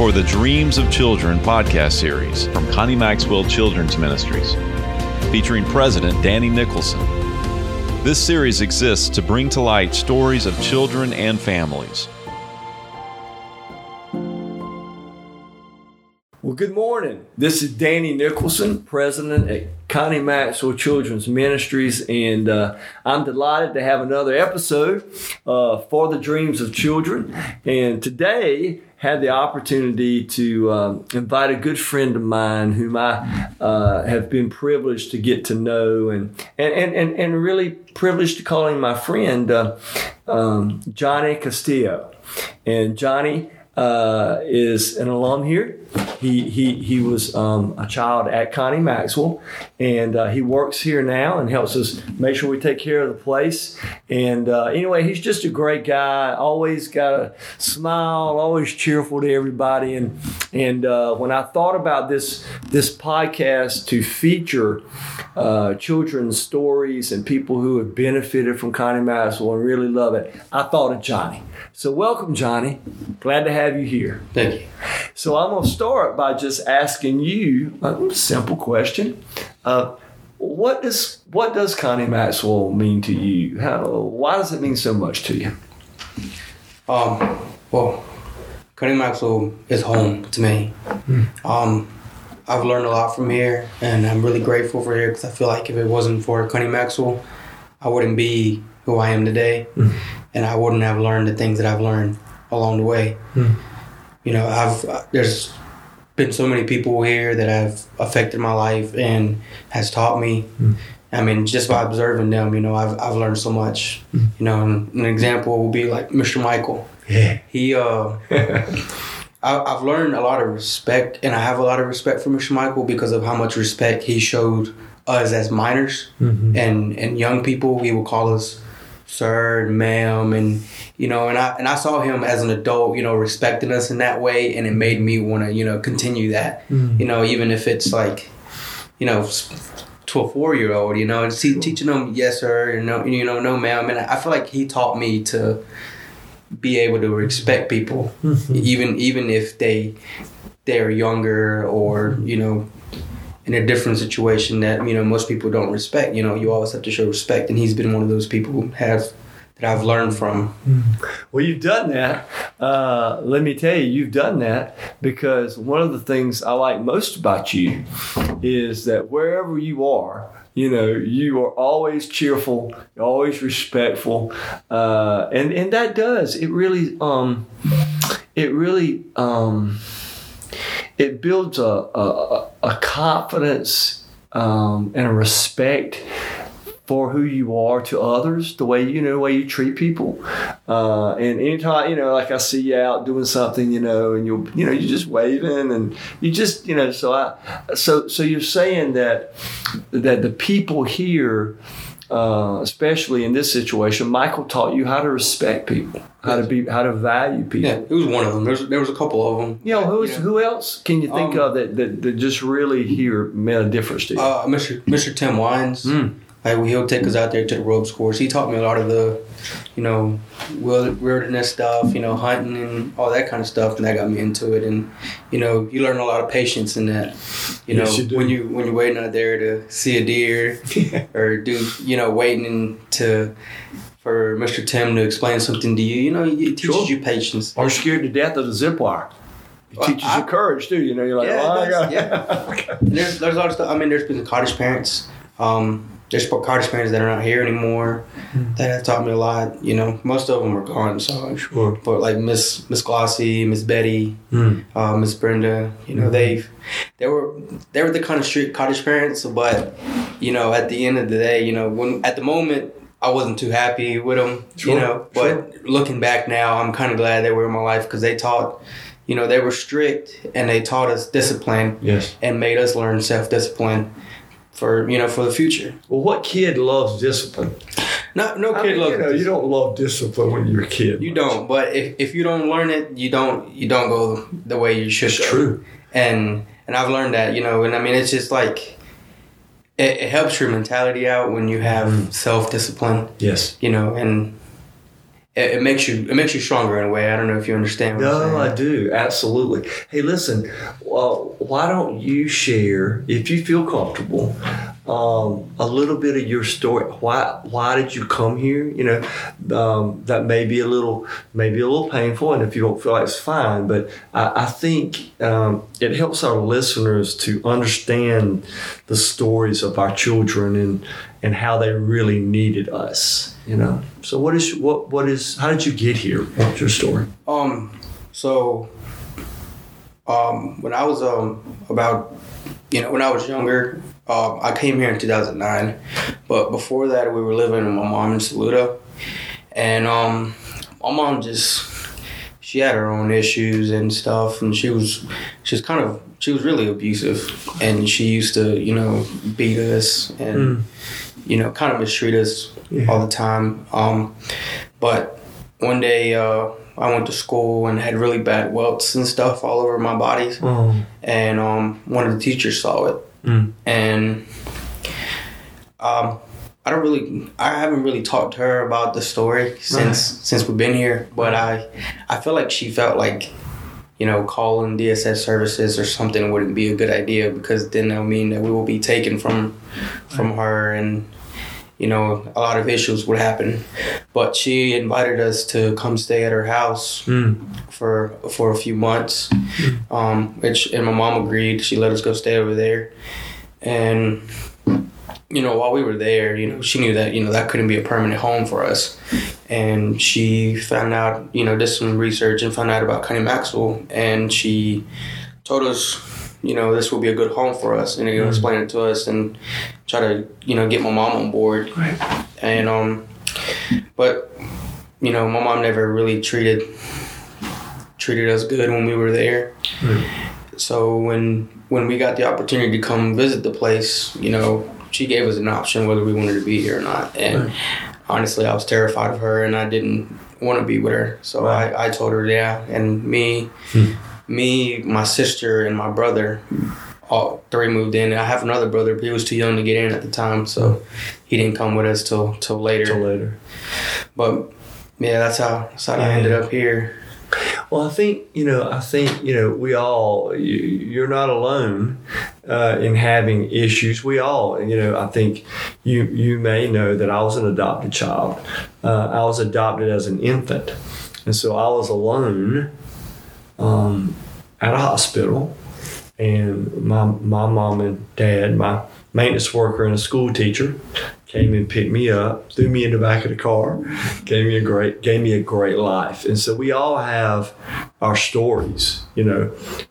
for the Dreams of Children podcast series from Connie Maxwell Children's Ministries, featuring President Danny Nicholson. This series exists to bring to light stories of children and families. Well, good morning. This is Danny Nicholson, president at Connie Maxwell Children's Ministries, and I'm delighted to have another episode for the Dreams of Children. And today, had the opportunity to invite a good friend of mine, whom I have been privileged to get to know, and really privileged to call him my friend, Johnny Castillo. And Johnny is an alum here. He was a child at Connie Maxwell, and he works here now and helps us make sure we take care of the place. And anyway, he's just a great guy. Always got a smile, always cheerful to everybody. And when I thought about this podcast to feature children's stories and people who have benefited from Connie Maxwell and really love it, I thought of Johnny. So welcome, Johnny. Glad to have you here. Thank you. So I'm going to start by just asking you a simple question. What does Connie Maxwell mean to you? Why does it mean so much to you? Well, Connie Maxwell is home to me. I've learned a lot from here, and I'm really grateful for here because I feel like if it wasn't for Connie Maxwell, I wouldn't be who I am today, and I wouldn't have learned the things that I've learned along the way. You know, there's been so many people here that have affected my life and has taught me. I mean, just by observing them, you know, I've learned so much. You know, and an example will be like Mr. Michael. Yeah. He, I've learned a lot of respect, and I have a lot of respect for Mr. Michael because of how much respect he showed us as minors and young people. He would call us sir and ma'am, and you know, and I saw him as an adult, you know, respecting us in that way, and it made me want to, you know, continue that, you know, even if it's like, you know, to a 4-year-old, you know, and teaching them yes sir and no, you know, no ma'am, and I feel like he taught me to be able to respect people, even if they're younger or, you know, in a different situation that, you know, most people don't respect. You know, you always have to show respect, and he's been one of those people that I've learned from. Well, you've done that. Let me tell you, you've done that because one of the things I like most about you is that wherever you are, you know, you are always cheerful, always respectful, and that does it builds a confidence and a respect for who you are to others, the way, you know, the way you treat people. And anytime, you know, like I see you out doing something, you know, and you're just waving and you just, you know, so you're saying that the people here, especially in this situation, Michael taught you how to respect people, how to value people. Yeah, it was one of them. There was a couple of them. You know, who else can you think of that just really here made a difference to you? Mr. Tim Wines. Like, he'll take us out there to the ropes course. He taught me a lot of the, you know, wilderness stuff, you know, hunting and all that kind of stuff, and that got me into it. And, you know, you learn a lot of patience in that. You know, when you're waiting out there to see a deer or waiting for Mr. Tim to explain something to you, you know, it teaches you patience. Or scared to death of the zip wire. It teaches you courage too. You know, you're like, yeah. There's a lot of stuff. I mean, there's been cottage parents. There's cottage parents that are not here anymore that have taught me a lot. You know, most of them are gone, so sure. But like Miss Glossy, Miss Betty, Miss Brenda, you know, they were the kind of strict cottage parents. But you know, at the end of the day, you know, at the moment I wasn't too happy with them, you know. But looking back now, I'm kind of glad they were in my life because they taught. You know, they were strict and they taught us discipline. Yes. And made us learn self-discipline. For the future. Well, what kid loves discipline? No kid loves discipline. You don't love discipline when you're a kid. You don't. But if you don't learn it, you don't go the way you should. It's true. And I've learned that, you know. And I mean, it's just like it helps your mentality out when you have self-discipline. Yes. You know, and it makes you stronger in a way. I don't know if you understand what I'm saying. No, I do. Absolutely. Hey, listen, why don't you share, if you feel comfortable, a little bit of your story. Why did you come here? You know, that may be a little painful, and if you don't feel like it's fine, but I think it helps our listeners to understand the stories of our children and how they really needed us. You know, so what is how did you get here? What's your story? When I was when I was younger. I came here in 2009, but before that we were living with my mom in Saluda, and my mom she had her own issues and stuff, and she was really abusive, and she used to beat us and kind of mistreat us all the time. But one day I went to school and had really bad welts and stuff all over my body, and one of the teachers saw it. And I haven't really talked to her about the story since we've been here, but I feel like she felt like calling DSS services or something wouldn't be a good idea, because then that would mean that we will be taken from her, and a lot of issues would happen. But she invited us to come stay at her house for a few months, and my mom agreed. She let us go stay over there. And, while we were there, she knew that, that couldn't be a permanent home for us. And she found out, did some research and found out about Connie Maxwell. And she told us, this will be a good home for us. And explain it to us and try to, get my mom on board. Right. And, but, my mom never really treated us good when we were there. Mm. So when we got the opportunity to come visit the place, she gave us an option whether we wanted to be here or not. And honestly, I was terrified of her, and I didn't want to be with her. So I told her, yeah. And me, my sister, and my brother, all three moved in. I have another brother, but he was too young to get in at the time, so he didn't come with us till later. But yeah, that's how I ended up here. Well, I think we all. You're not alone in having issues. We all, I think you may know that I was an adopted child. I was adopted as an infant, and so I was alone at a hospital. And my mom and dad, my maintenance worker and a school teacher, came and picked me up, threw me in the back of the car, gave me a great life. And so we all have our stories,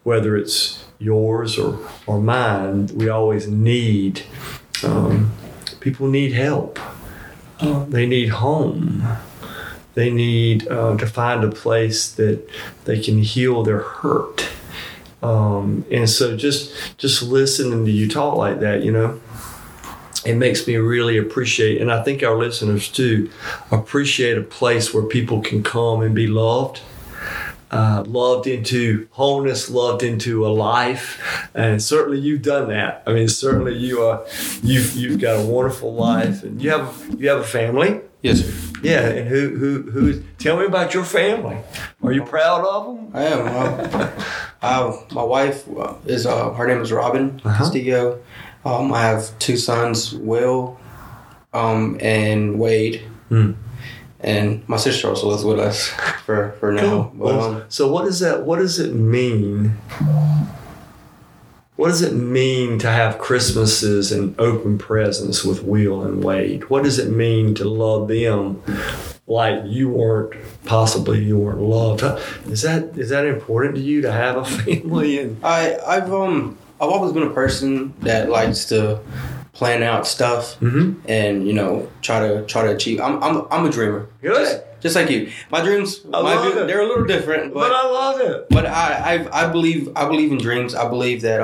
whether it's yours or mine. We always need people need help. They need home. They need to find a place that they can heal their hurt. And so just listening to you talk like that, it makes me really appreciate, and I think our listeners too, appreciate a place where people can come and be loved, loved into wholeness, loved into a life. And certainly you've done that. I mean, certainly you've got a wonderful life, and you have a family. Yes, sir. Yeah, and who? Tell me about your family. Are you proud of them? I am. My wife is her name is Robin Castillo. I have two sons, Will, and Wade, and my sister also lives with us for now. Cool. Well, so what is that? What does it mean? What does it mean to have Christmases and open presents with Will and Wade? What does it mean to love them like you weren't loved? Is that important to you to have a family? And I've always been a person that likes to plan out stuff and try to achieve. I'm a dreamer. Good. Just like you, my dreams, they're a little different, but I love it. But I believe in dreams. I believe that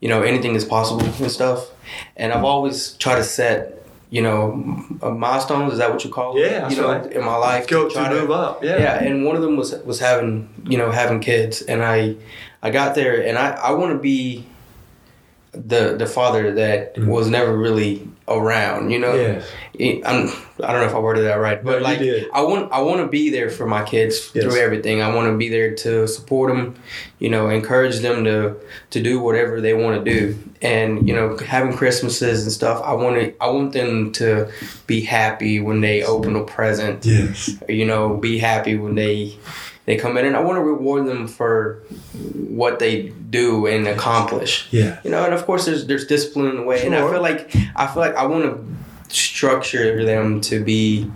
anything is possible and stuff. And I've always tried to set milestones. Is that what you call it? Yeah, right. In my life, move up. Yeah. Yeah, and one of them was having having kids, and I got there, and I want to be the father that was never really around, you know? Yes. I don't know if I worded that right, but like, I want to be there for my kids through everything. I want to be there to support them, you know, encourage them to do whatever they want to do. And, you know, having Christmases and stuff, I want them to be happy when they open a present. Yes. You know, be happy when they come in, and I want to reward them for what they do and accomplish. Yeah. You know, and of course there's discipline in the way. Sure. And I feel like I want to structure them to be,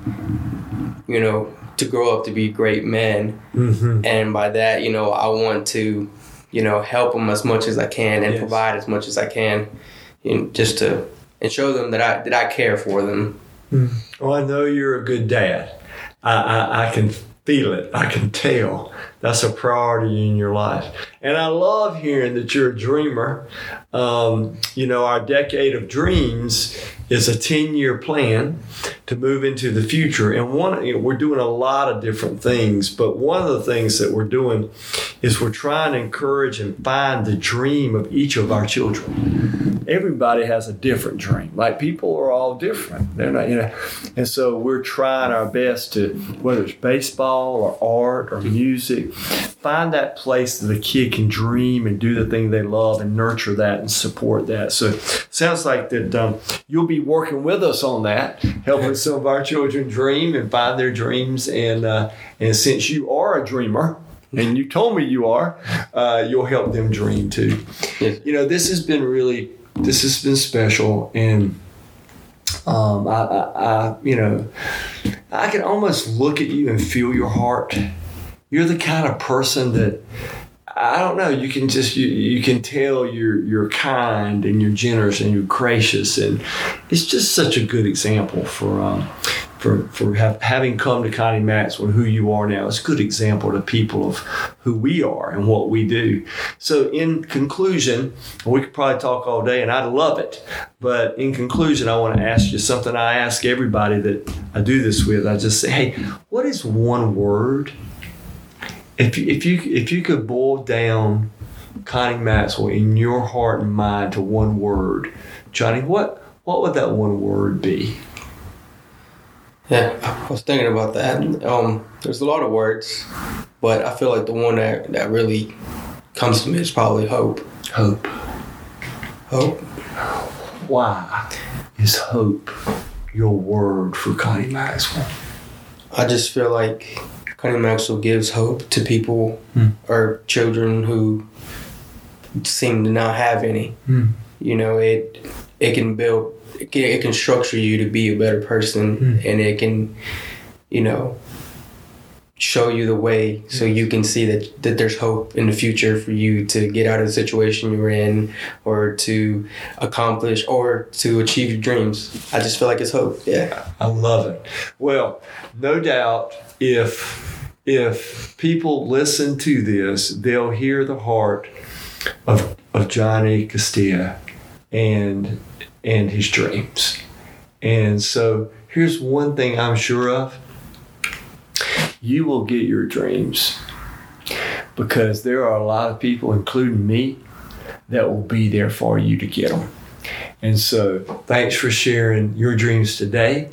you know, to grow up to be great men. Mm-hmm. And by that, you know, I want to, you know, help them as much as I can and provide as much as I can, you know, just to and show them that I care for them. Mm-hmm. Well, I know you're a good dad. I can feel it. I can tell. That's a priority in your life. And I love hearing that you're a dreamer. You know, our decade of dreams is a 10-year plan to move into the future. And we're doing a lot of different things, but one of the things that we're doing is we're trying to encourage and find the dream of each of our children. Everybody has a different dream. Like, people are all different. They're not, you know. And so we're trying our best to, whether it's baseball or art or music, find that place that the kid can dream and do the thing they love and nurture that and support that. So it sounds like that you'll be working with us on that, helping some of our children dream and find their dreams. And since you are a dreamer, and you told me you are, you'll help them dream too. You know, this has been special. And I you know, I can almost look at you and feel your heart. You're the kind of person that, I don't know, you can just, you can tell you're kind and you're generous and you're gracious, and it's just such a good example for having come to Connie Maxwell and who you are now. It's a good example to people of who we are and what we do. So in conclusion, we could probably talk all day and I'd love it, but in conclusion, I want to ask you something I ask everybody that I do this with. I just say, hey, what is one word? If you could boil down Connie Maxwell in your heart and mind to one word, Johnny, what would that one word be? Yeah, I was thinking about that. There's a lot of words, but I feel like the one that really comes to me is probably hope. Hope. Hope. Why is hope your word for Connie Maxwell? I just feel like Connie Maxwell gives hope to people or children who seem to not have any. You know, it can build, it can structure you to be a better person, and it can, you know, show you the way so you can see that there's hope in the future for you to get out of the situation you're in, or to accomplish or to achieve your dreams. I just feel like it's hope. Yeah. I love it. Well, no doubt if people listen to this, they'll hear the heart of Johnny Castillo and his dreams. And so here's one thing I'm sure of. You will get your dreams, because there are a lot of people, including me, that will be there for you to get them. And so thanks for sharing your dreams today.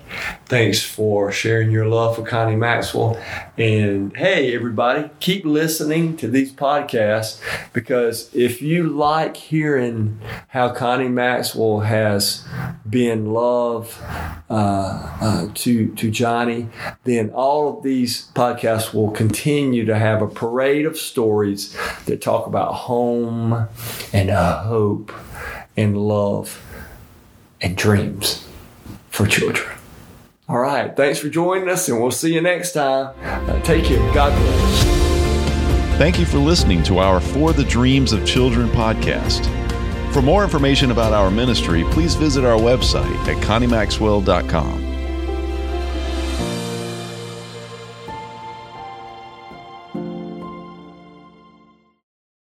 Thanks for sharing your love for Connie Maxwell. And hey, everybody, keep listening to these podcasts, because if you like hearing how Connie Maxwell has been love to Johnny, then all of these podcasts will continue to have a parade of stories that talk about home and hope and love and dreams for children. All right. Thanks for joining us, and we'll see you next time. Take care. God bless. Thank you for listening to our For the Dreams of Children podcast. For more information about our ministry, please visit our website at ConnieMaxwell.com.